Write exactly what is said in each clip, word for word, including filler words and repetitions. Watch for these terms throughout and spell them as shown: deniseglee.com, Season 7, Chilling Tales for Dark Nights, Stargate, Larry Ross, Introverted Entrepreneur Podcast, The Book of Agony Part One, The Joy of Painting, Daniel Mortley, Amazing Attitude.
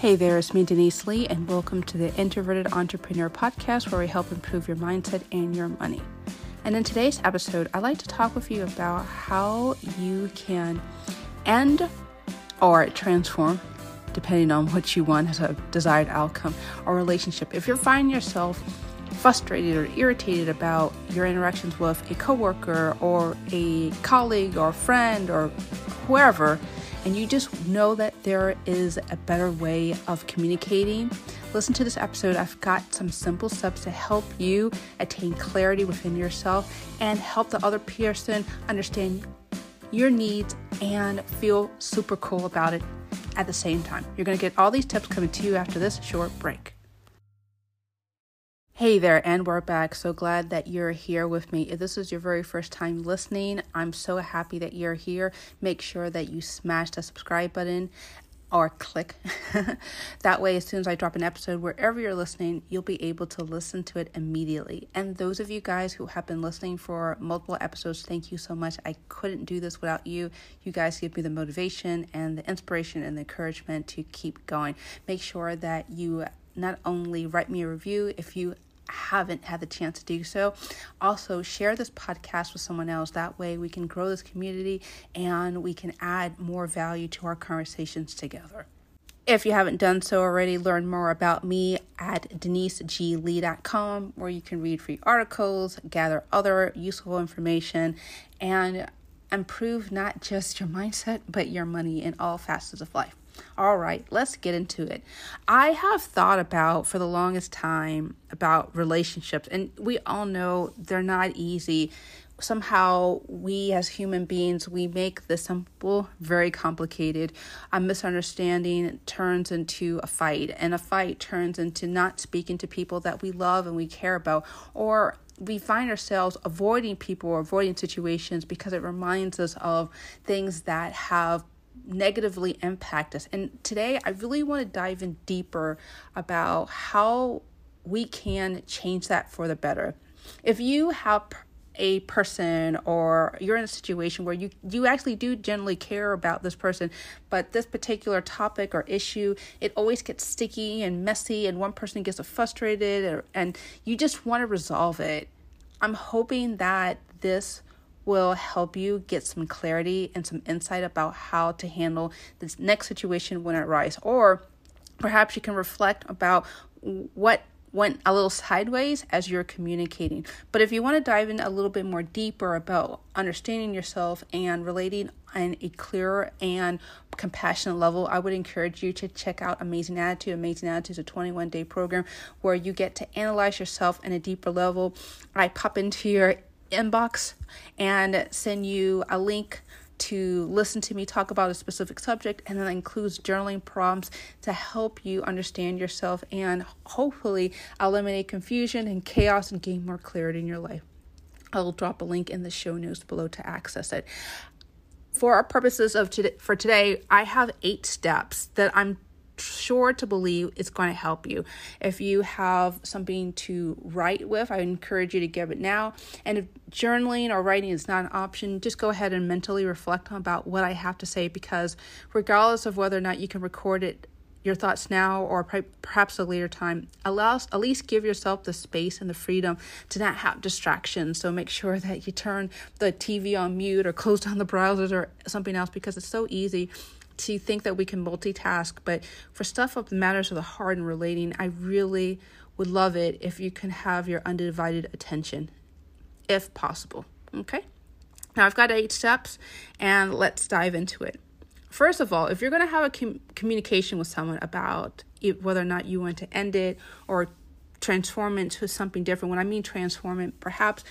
Hey there, it's me, Denise Lee, and welcome to the Introverted Entrepreneur Podcast, where we help improve your mindset and your money. And in today's episode, I'd like to talk with you about how you can end or transform, depending on what you want as a desired outcome, a relationship. If you're finding yourself frustrated or irritated about your interactions with a coworker or a colleague or friend or whoever, and you just know that there is a better way of communicating, listen to this episode. I've got some simple steps to help you attain clarity within yourself and help the other person understand your needs and feel super cool about it at the same time. You're going to get all these tips coming to you after this short break. Hey there, and we're back. So glad that you're here with me. If this is your very first time listening, I'm so happy that you're here. Make sure that you smash the subscribe button or click. That way, as soon as I drop an episode, wherever you're listening, you'll be able to listen to it immediately. And those of you guys who have been listening for multiple episodes, thank you so much. I couldn't do this without you. You guys give me the motivation and the inspiration and the encouragement to keep going. Make sure that you not only write me a review if you haven't had the chance to do so. Also, share this podcast with someone else. That way we can grow this community and we can add more value to our conversations together. If you haven't done so already, learn more about me at denise g lee dot com, where you can read free articles, gather other useful information, and improve not just your mindset, but your money in all facets of life. All right, let's get into it. I have thought about for the longest time about relationships, and we all know they're not easy. Somehow we as human beings, we make the simple very complicated. A misunderstanding turns into a fight, and a fight turns into not speaking to people that we love and we care about, or we find ourselves avoiding people or avoiding situations because it reminds us of things that have negatively impact us. And today I really want to dive in deeper about how we can change that for the better. If you have a person or you're in a situation where you, you actually do generally care about this person, but this particular topic or issue, it always gets sticky and messy and one person gets frustrated or, and you just want to resolve it. I'm hoping that this will help you get some clarity and some insight about how to handle this next situation when it arises. Or perhaps you can reflect about what went a little sideways as you're communicating. But if you want to dive in a little bit more deeper about understanding yourself and relating on a clearer and compassionate level, I would encourage you to check out Amazing Attitude. Amazing Attitude is a twenty-one day program where you get to analyze yourself in a deeper level. I pop into your inbox and send you a link to listen to me talk about a specific subject, and then includes journaling prompts to help you understand yourself and hopefully eliminate confusion and chaos and gain more clarity in your life. I'll drop a link in the show notes below to access it. For our purposes of today, for today, I have eight steps that I'm sure to believe it's going to help you. If you have something to write with, I encourage you to give it now. And if journaling or writing is not an option, just go ahead and mentally reflect about what I have to say, because regardless of whether or not you can record it, your thoughts now or perhaps a later time, allows at least give yourself the space and the freedom to not have distractions. So make sure that you turn the T V on mute or close down the browsers or something else, because it's so easy to think that we can multitask. But for stuff of matters of the heart and relating, I really would love it if you can have your undivided attention, if possible. Okay? Now I've got eight steps, and let's dive into it. First of all, if you're going to have a com- communication with someone about it, whether or not you want to end it or transform it to something different, when I mean transform it, perhaps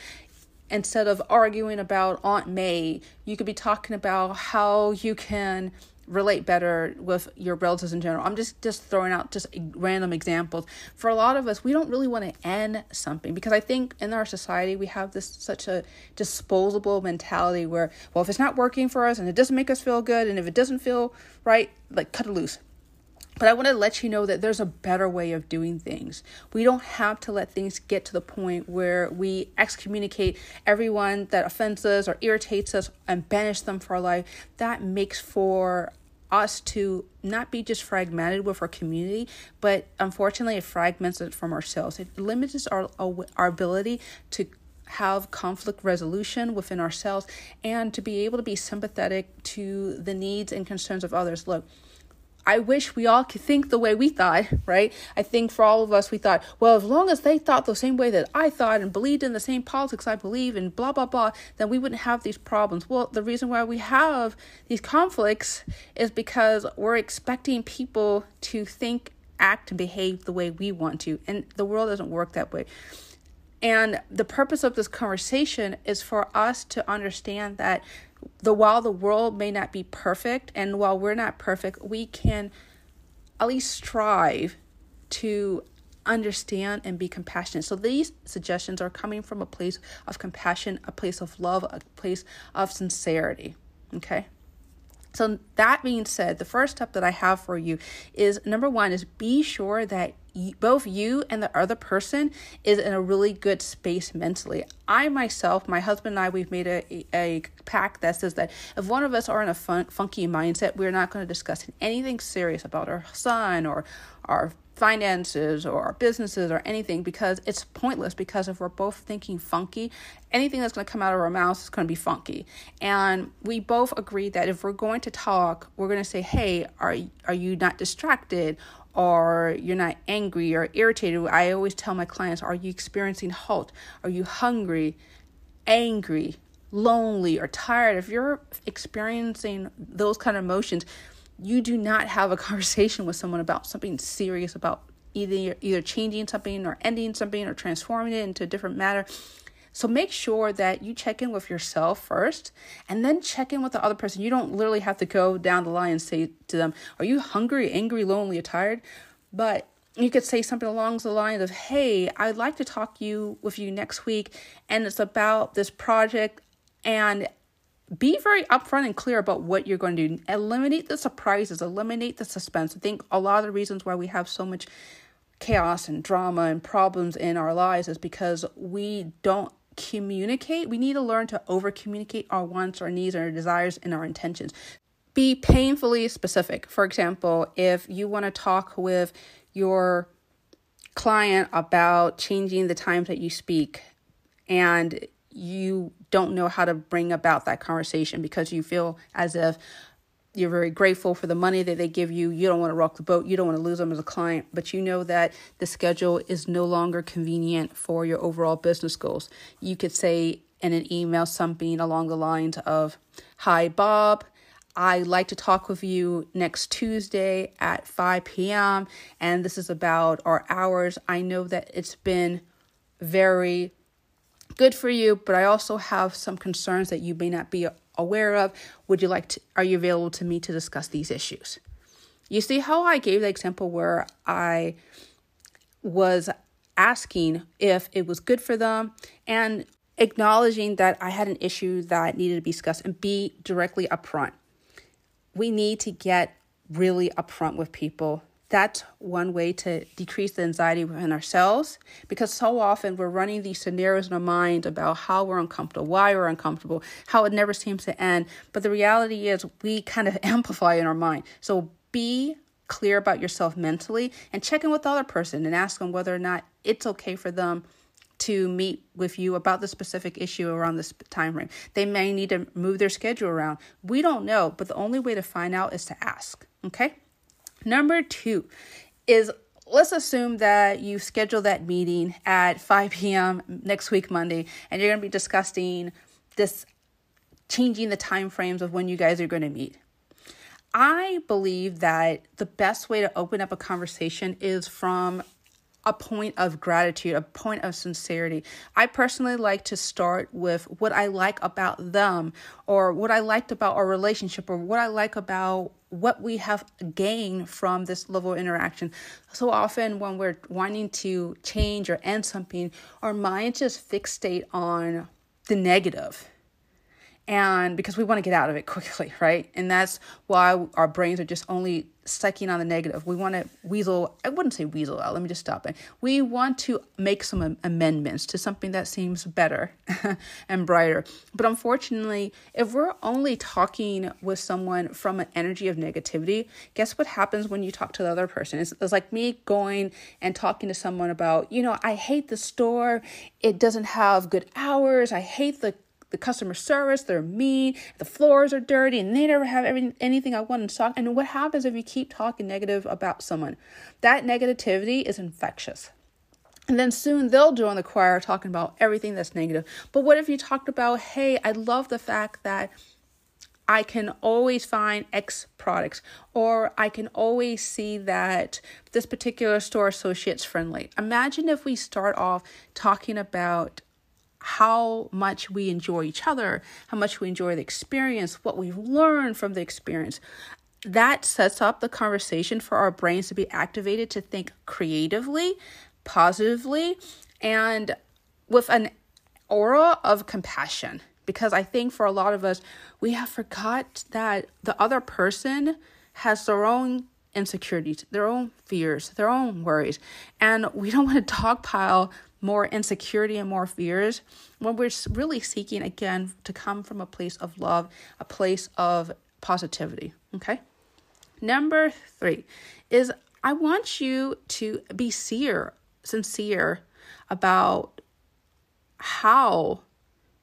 instead of arguing about Aunt May, you could be talking about how you can relate better with your relatives in general. I'm just, just throwing out just random examples. For a lot of us, we don't really want to end something, because I think in our society, we have this such a disposable mentality where, well, if it's not working for us and it doesn't make us feel good, and if it doesn't feel right, like cut it loose. But I want to let you know that there's a better way of doing things. We don't have to let things get to the point where we excommunicate everyone that offends us or irritates us and banish them for our life. That makes for us to not be just fragmented with our community, but unfortunately it fragments it from ourselves. It limits our, our ability to have conflict resolution within ourselves and to be able to be sympathetic to the needs and concerns of others. Look, I wish we all could think the way we thought, right? I think for all of us, we thought, well, as long as they thought the same way that I thought and believed in the same politics I believe and blah, blah, blah, then we wouldn't have these problems. Well, the reason why we have these conflicts is because we're expecting people to think, act, and behave the way we want to. And the world doesn't work that way. And the purpose of this conversation is for us to understand that The while the world may not be perfect, and while we're not perfect, we can at least strive to understand and be compassionate. So these suggestions are coming from a place of compassion, a place of love, a place of sincerity. Okay? So that being said, the first step that I have for you is, number one, is be sure that you, both you and the other person is in a really good space mentally. I myself, my husband and I, we've made a, a pact that says that if one of us are in a fun, funky mindset, we're not going to discuss anything serious about our son or our finances or our businesses or anything, because it's pointless. Because if we're both thinking funky, anything that's going to come out of our mouths is going to be funky. And we both agree that if we're going to talk, we're going to say, hey, are are you not distracted? Or you're not angry or irritated? I always tell my clients, are you experiencing halt? Are you hungry, angry, lonely, or tired? If you're experiencing those kind of emotions, you do not have a conversation with someone about something serious, about either either changing something or ending something or transforming it into a different matter. So make sure that you check in with yourself first and then check in with the other person. You don't literally have to go down the line and say to them, are you hungry, angry, lonely, or tired? But you could say something along the lines of, hey, I'd like to talk you with you next week, and it's about this project. And be very upfront and clear about what you're going to do. Eliminate the surprises. Eliminate the suspense. I think a lot of the reasons why we have so much chaos and drama and problems in our lives is because we don't communicate. We need to learn to over-communicate our wants, our needs, our desires, and our intentions. Be painfully specific. For example, if you want to talk with your client about changing the times that you speak, and you don't know how to bring about that conversation because you feel as if you're very grateful for the money that they give you. You don't want to rock the boat. You don't want to lose them as a client, but you know that the schedule is no longer convenient for your overall business goals. You could say in an email something along the lines of, hi, Bob, I'd like to talk with you next Tuesday at five p.m. and this is about our hours. I know that it's been very good for you, but I also have some concerns that you may not be aware of. Would you like to, are you available to me to discuss these issues? You see how I gave the example where I was asking if it was good for them and acknowledging that I had an issue that needed to be discussed, and be directly upfront. We need to get really upfront with people. That's one way to decrease the anxiety within ourselves, because so often we're running these scenarios in our mind about how we're uncomfortable, why we're uncomfortable, how it never seems to end. But the reality is we kind of amplify in our mind. So be clear about yourself mentally and check in with the other person and ask them whether or not it's okay for them to meet with you about the specific issue around this time frame. They may need to move their schedule around. We don't know, but the only way to find out is to ask, okay? Number two is, let's assume that you schedule that meeting at five p.m. next week, Monday, and you're going to be discussing this, changing the time frames of when you guys are going to meet. I believe that the best way to open up a conversation is from a point of gratitude, a point of sincerity. I personally like to start with what I like about them, or what I liked about our relationship, or what I like about what we have gained from this level of interaction. So often when we're wanting to change or end something, our mind just fixate on the negative. And because we want to get out of it quickly, right? And that's why our brains are just only sucking on the negative. We want to weasel, I wouldn't say weasel out, let me just stop it. We want to make some am- amendments to something that seems better and brighter. But unfortunately, if we're only talking with someone from an energy of negativity, guess what happens when you talk to the other person? It's, it's like me going and talking to someone about, you know, I hate the store. It doesn't have good hours. I hate the The customer service, they're mean, the floors are dirty, and they never have every, anything I want in stock. And what happens if you keep talking negative about someone? That negativity is infectious. And then soon they'll join the choir talking about everything that's negative. But what if you talked about, hey, I love the fact that I can always find X products, or I can always see that this particular store associate's friendly. Imagine if we start off talking about how much we enjoy each other, how much we enjoy the experience, what we've learned from the experience. That sets up the conversation for our brains to be activated to think creatively, positively, and with an aura of compassion. Because I think for a lot of us, we have forgot that the other person has their own insecurities, their own fears, their own worries. And we don't want to dogpile more insecurity and more fears when we're really seeking, again, to come from a place of love, a place of positivity, okay? Number three is I want you to be sincere, sincere about how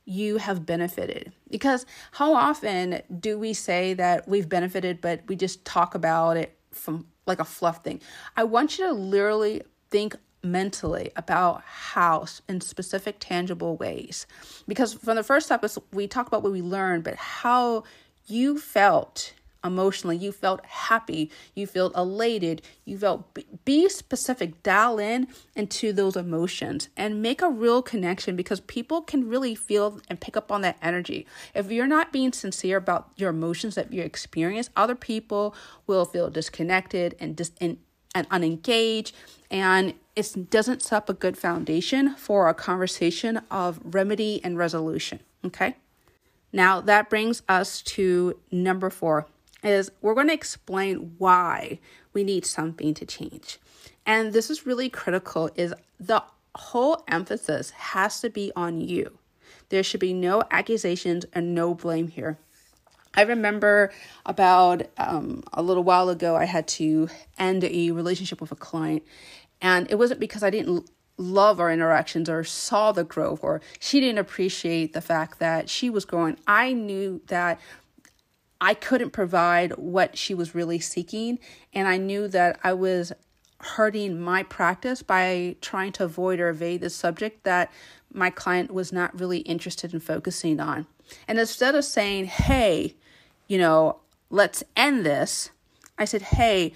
you have benefited. Because how often do we say that we've benefited, but we just talk about it from like a fluff thing? I want you to literally think mentally about how in specific tangible ways, because from the first episode we talk about what we learned, but how you felt emotionally, you felt happy, you felt elated, you felt, be specific, dial in into those emotions and make a real connection, because people can really feel and pick up on that energy. If you're not being sincere about your emotions that you experience, other people will feel disconnected and dis- and, and unengaged, and it doesn't set up a good foundation for a conversation of remedy and resolution, okay? Now, that brings us to number four, is we're going to explain why we need something to change. And this is really critical, is the whole emphasis has to be on you. There should be no accusations and no blame here. I remember about um, a little while ago, I had to end a relationship with a client. And it wasn't because I didn't love our interactions or saw the growth, or she didn't appreciate the fact that she was growing. I knew that I couldn't provide what she was really seeking. And I knew that I was hurting my practice by trying to avoid or evade the subject that my client was not really interested in focusing on. And instead of saying, hey, you know, let's end this, I said, hey,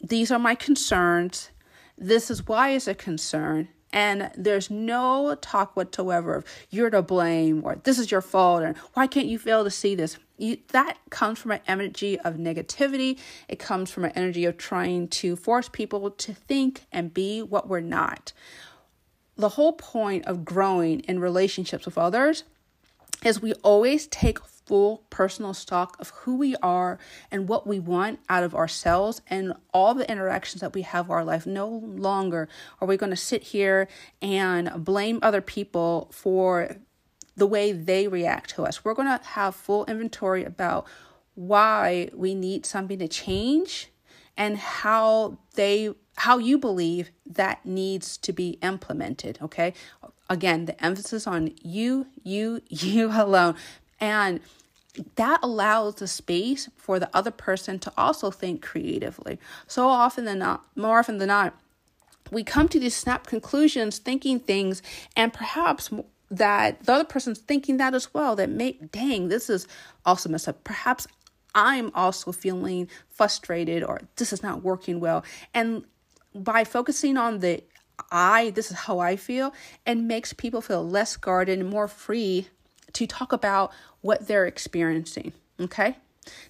these are my concerns. This is why it's a concern, and there's no talk whatsoever of you're to blame or this is your fault and why can't you fail to see this? You, that comes from an energy of negativity. It comes from an energy of trying to force people to think and be what we're not. The whole point of growing in relationships with others is we always take full personal stock of who we are and what we want out of ourselves and all the interactions that we have in our life. No longer are we going to sit here and blame other people for the way they react to us. We're going to have full inventory about why we need something to change and how they, how you believe that needs to be implemented, okay? Again, the emphasis on you, you, you alone. And that allows the space for the other person to also think creatively. So often than not, more often than not, we come to these snap conclusions, thinking things, and perhaps that the other person's thinking that as well, that make, dang, this is also messed up. Perhaps I'm also feeling frustrated, or this is not working well. And by focusing on the I, this is how I feel, and makes people feel less guarded and more free to talk about what they're experiencing, okay?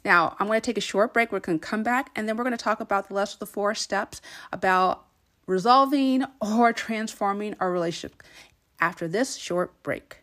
Now, I'm going to take a short break. We're going to come back, and then we're going to talk about the last of the four steps about resolving or transforming our relationship after this short break.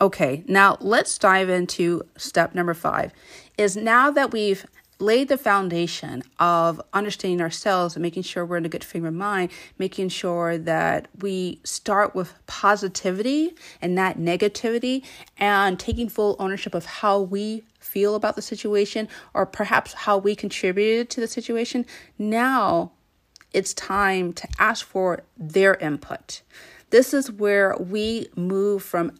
Okay, now let's dive into step number five, is now that we've laid the foundation of understanding ourselves and making sure we're in a good frame of mind, making sure that we start with positivity and not negativity and taking full ownership of how we feel about the situation or perhaps how we contributed to the situation. Now it's time to ask for their input. This is where we move from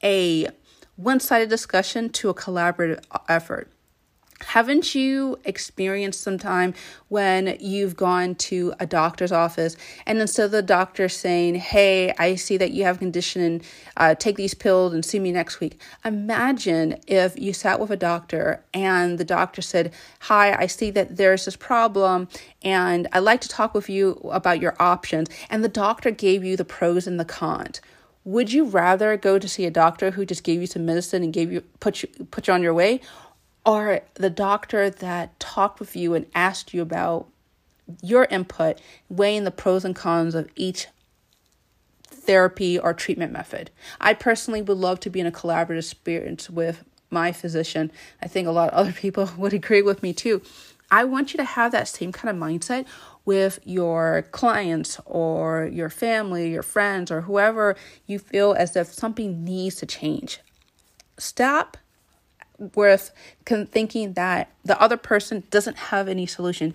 a one-sided discussion to a collaborative effort. Haven't you experienced some time when you've gone to a doctor's office and instead of the doctor saying, hey, I see that you have a condition, uh, take these pills and see me next week. Imagine if you sat with a doctor and the doctor said, hi, I see that there's this problem and I'd like to talk with you about your options. And the doctor gave you the pros and the cons. Would you rather go to see a doctor who just gave you some medicine and gave you put you put you on your way? Or the doctor that talked with you and asked you about your input, weighing the pros and cons of each therapy or treatment method? I personally would love to be in a collaborative experience with my physician. I think a lot of other people would agree with me too. I want you to have that same kind of mindset with your clients or your family, your friends, or whoever you feel as if something needs to change. Stop with thinking that the other person doesn't have any solution.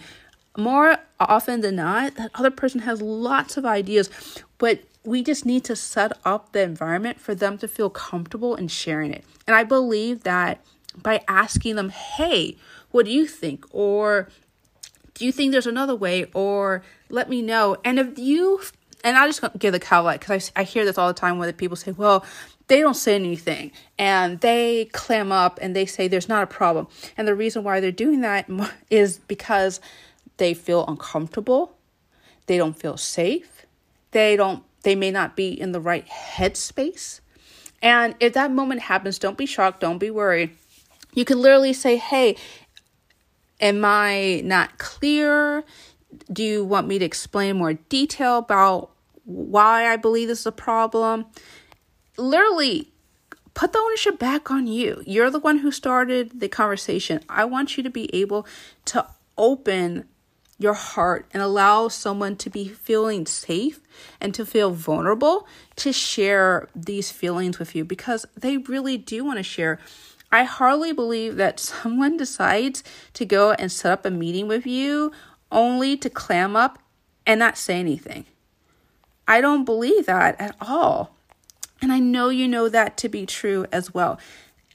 More often than not, that other person has lots of ideas, but we just need to set up the environment for them to feel comfortable in sharing it. And I believe that by asking them, hey, what do you think? Or do you think there's another way? Or let me know. And if you, and I'll just give the caveat because I, I hear this all the time where people say, well, they don't say anything and they clam up and they say there's not a problem. And the reason why they're doing that is because they feel uncomfortable. They don't feel safe. They don't, they may not be in the right headspace. And if that moment happens, don't be shocked. Don't be worried. You can literally say, hey, am I not clear? Do you want me to explain more detail about why I believe this is a problem? Literally, put the ownership back on you. You're the one who started the conversation. I want you to be able to open your heart and allow someone to be feeling safe and to feel vulnerable to share these feelings with you because they really do want to share. I hardly believe that someone decides to go and set up a meeting with you only to clam up and not say anything. I don't believe that at all. And I know you know that to be true as well.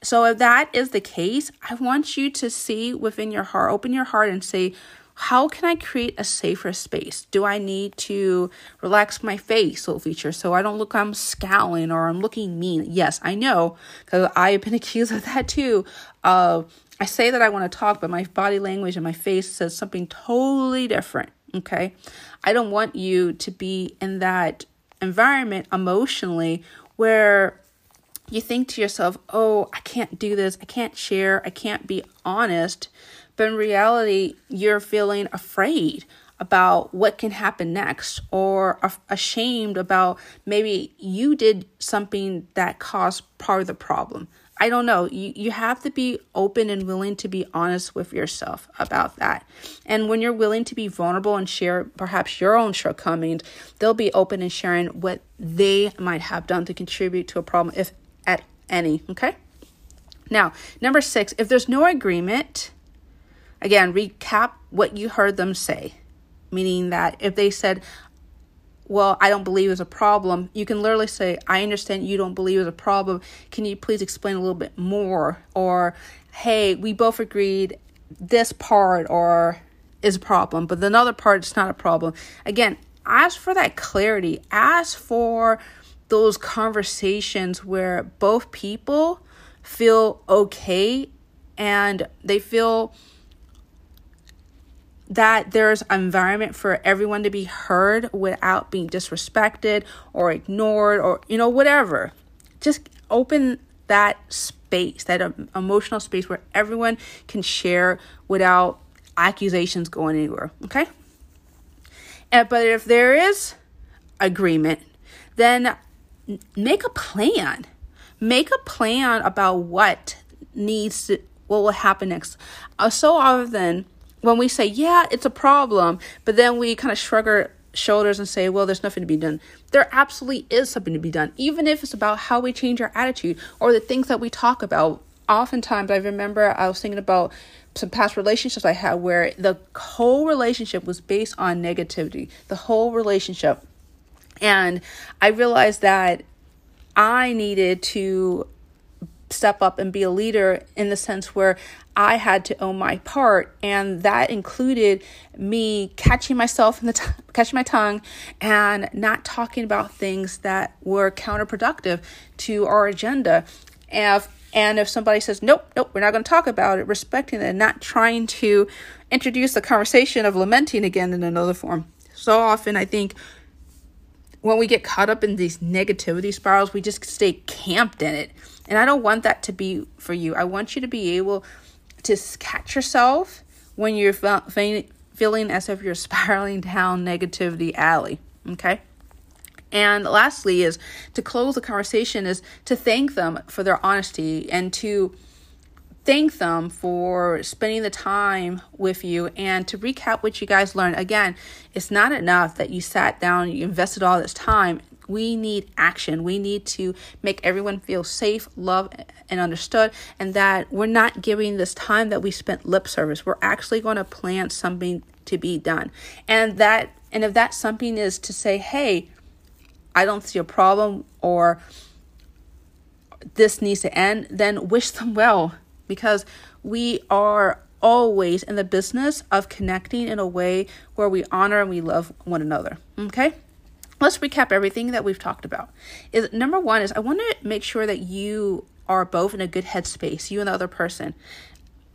So if that is the case, I want you to see within your heart, open your heart and say, how can I create a safer space? Do I need to relax my facial feature so I don't look I'm scowling or I'm looking mean? Yes, I know, because I've been accused of that too. Uh, I say that I want to talk, but my body language and my face says something totally different, okay? I don't want you to be in that environment emotionally where you think to yourself, oh, I can't do this, I can't share, I can't be honest. But in reality, you're feeling afraid about what can happen next or ashamed about maybe you did something that caused part of the problem. I don't know. You you have to be open and willing to be honest with yourself about that. And when you're willing to be vulnerable and share perhaps your own shortcomings, they'll be open and sharing what they might have done to contribute to a problem, if at any, okay? Now, number six, if there's no agreement, again, recap what you heard them say, meaning that if they said, well, I don't believe it's a problem, you can literally say, I understand you don't believe it's a problem. Can you please explain a little bit more? Or, hey, we both agreed this part or is a problem, but another part is not a problem. Again, ask for that clarity. Ask for those conversations where both people feel okay and they feel that there's an environment for everyone to be heard without being disrespected or ignored or, you know, whatever. Just open that space, that um, emotional space where everyone can share without accusations going anywhere, okay? And, but if there is agreement, then make a plan. Make a plan about what needs to, what will happen next. Uh, so often when we say, yeah, it's a problem, but then we kind of shrug our shoulders and say, well, there's nothing to be done. There absolutely is something to be done, even if it's about how we change our attitude or the things that we talk about. Oftentimes, I remember I was thinking about some past relationships I had where the whole relationship was based on negativity, the whole relationship. And I realized that I needed to step up and be a leader in the sense where I had to own my part. And that included me catching myself in the t- catching my tongue and not talking about things that were counterproductive to our agenda. And if And if somebody says, nope, nope, we're not going to talk about it, respecting it and not trying to introduce the conversation of lamenting again in another form. So often I think when we get caught up in these negativity spirals, we just stay camped in it. And I don't want that to be for you. I want you to be able to catch yourself when you're feeling as if you're spiraling down negativity alley. Okay? And lastly is to close the conversation is to thank them for their honesty and to thank them for spending the time with you and to recap what you guys learned. Again, it's not enough that you sat down, you invested all this time. We need action. We need to make everyone feel safe, loved, and understood, and that we're not giving this time that we spent lip service. We're actually going to plan something to be done. And that, and if that something is to say, hey, I don't see a problem or this needs to end, then wish them well, because we are always in the business of connecting in a way where we honor and we love one another. Okay, let's recap everything that we've talked about. Is number one is I want to make sure that you are both in a good headspace, you and the other person.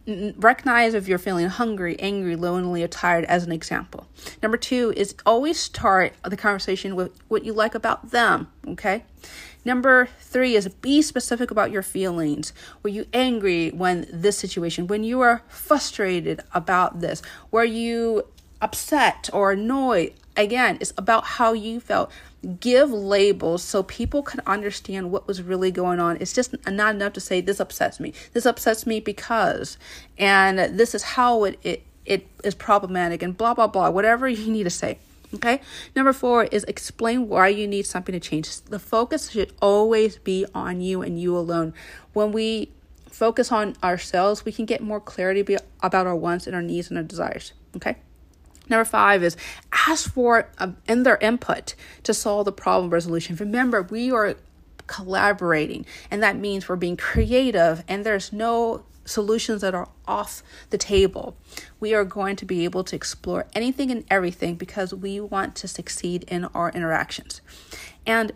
Recognize if you're feeling hungry, angry, lonely, or tired as an example. Number two is always start the conversation with what you like about them, okay? Number three is be specific about your feelings. Were you angry when this situation, when you are frustrated about this? Were you upset or annoyed? Again, it's about how you felt. Give labels so people can understand what was really going on. It's just not enough to say, this upsets me. This upsets me because, and this is how it, it, it is problematic and blah, blah, blah, whatever you need to say. Okay. Number four is explain why you need something to change. The focus should always be on you and you alone. When we focus on ourselves, we can get more clarity about our wants and our needs and our desires. Okay. Number five is ask for um, in their input to solve the problem resolution. Remember, we are collaborating, and that means we're being creative, and there's no solutions that are off the table. We are going to be able to explore anything and everything because we want to succeed in our interactions. And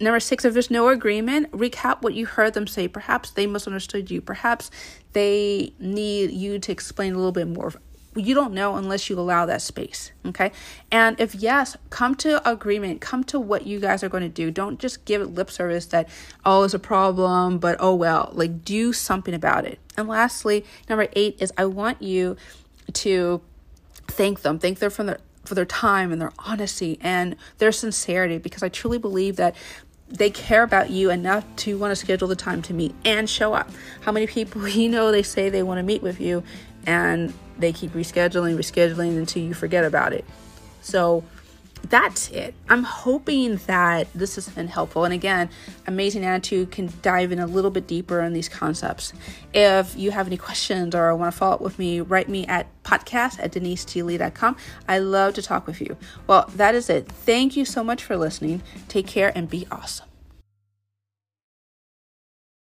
number six, if there's no agreement, recap what you heard them say. Perhaps they misunderstood you. Perhaps they need you to explain a little bit more. You don't know unless you allow that space, okay? And if yes, come to agreement. Come to what you guys are going to do. Don't just give it lip service that, oh, it's a problem, but oh, well. Like, do something about it. And lastly, number eight is I want you to thank them. Thank them for their, for their time and their honesty and their sincerity, because I truly believe that they care about you enough to want to schedule the time to meet and show up. How many people you know they say they want to meet with you, and they keep rescheduling, rescheduling until you forget about it. So that's it. I'm hoping that this has been helpful. And again, Amazing Attitude can dive in a little bit deeper on these concepts. If you have any questions or want to follow up with me, write me at podcast at denise g lee dot com. I love to talk with you. Well, that is it. Thank you so much for listening. Take care and be awesome.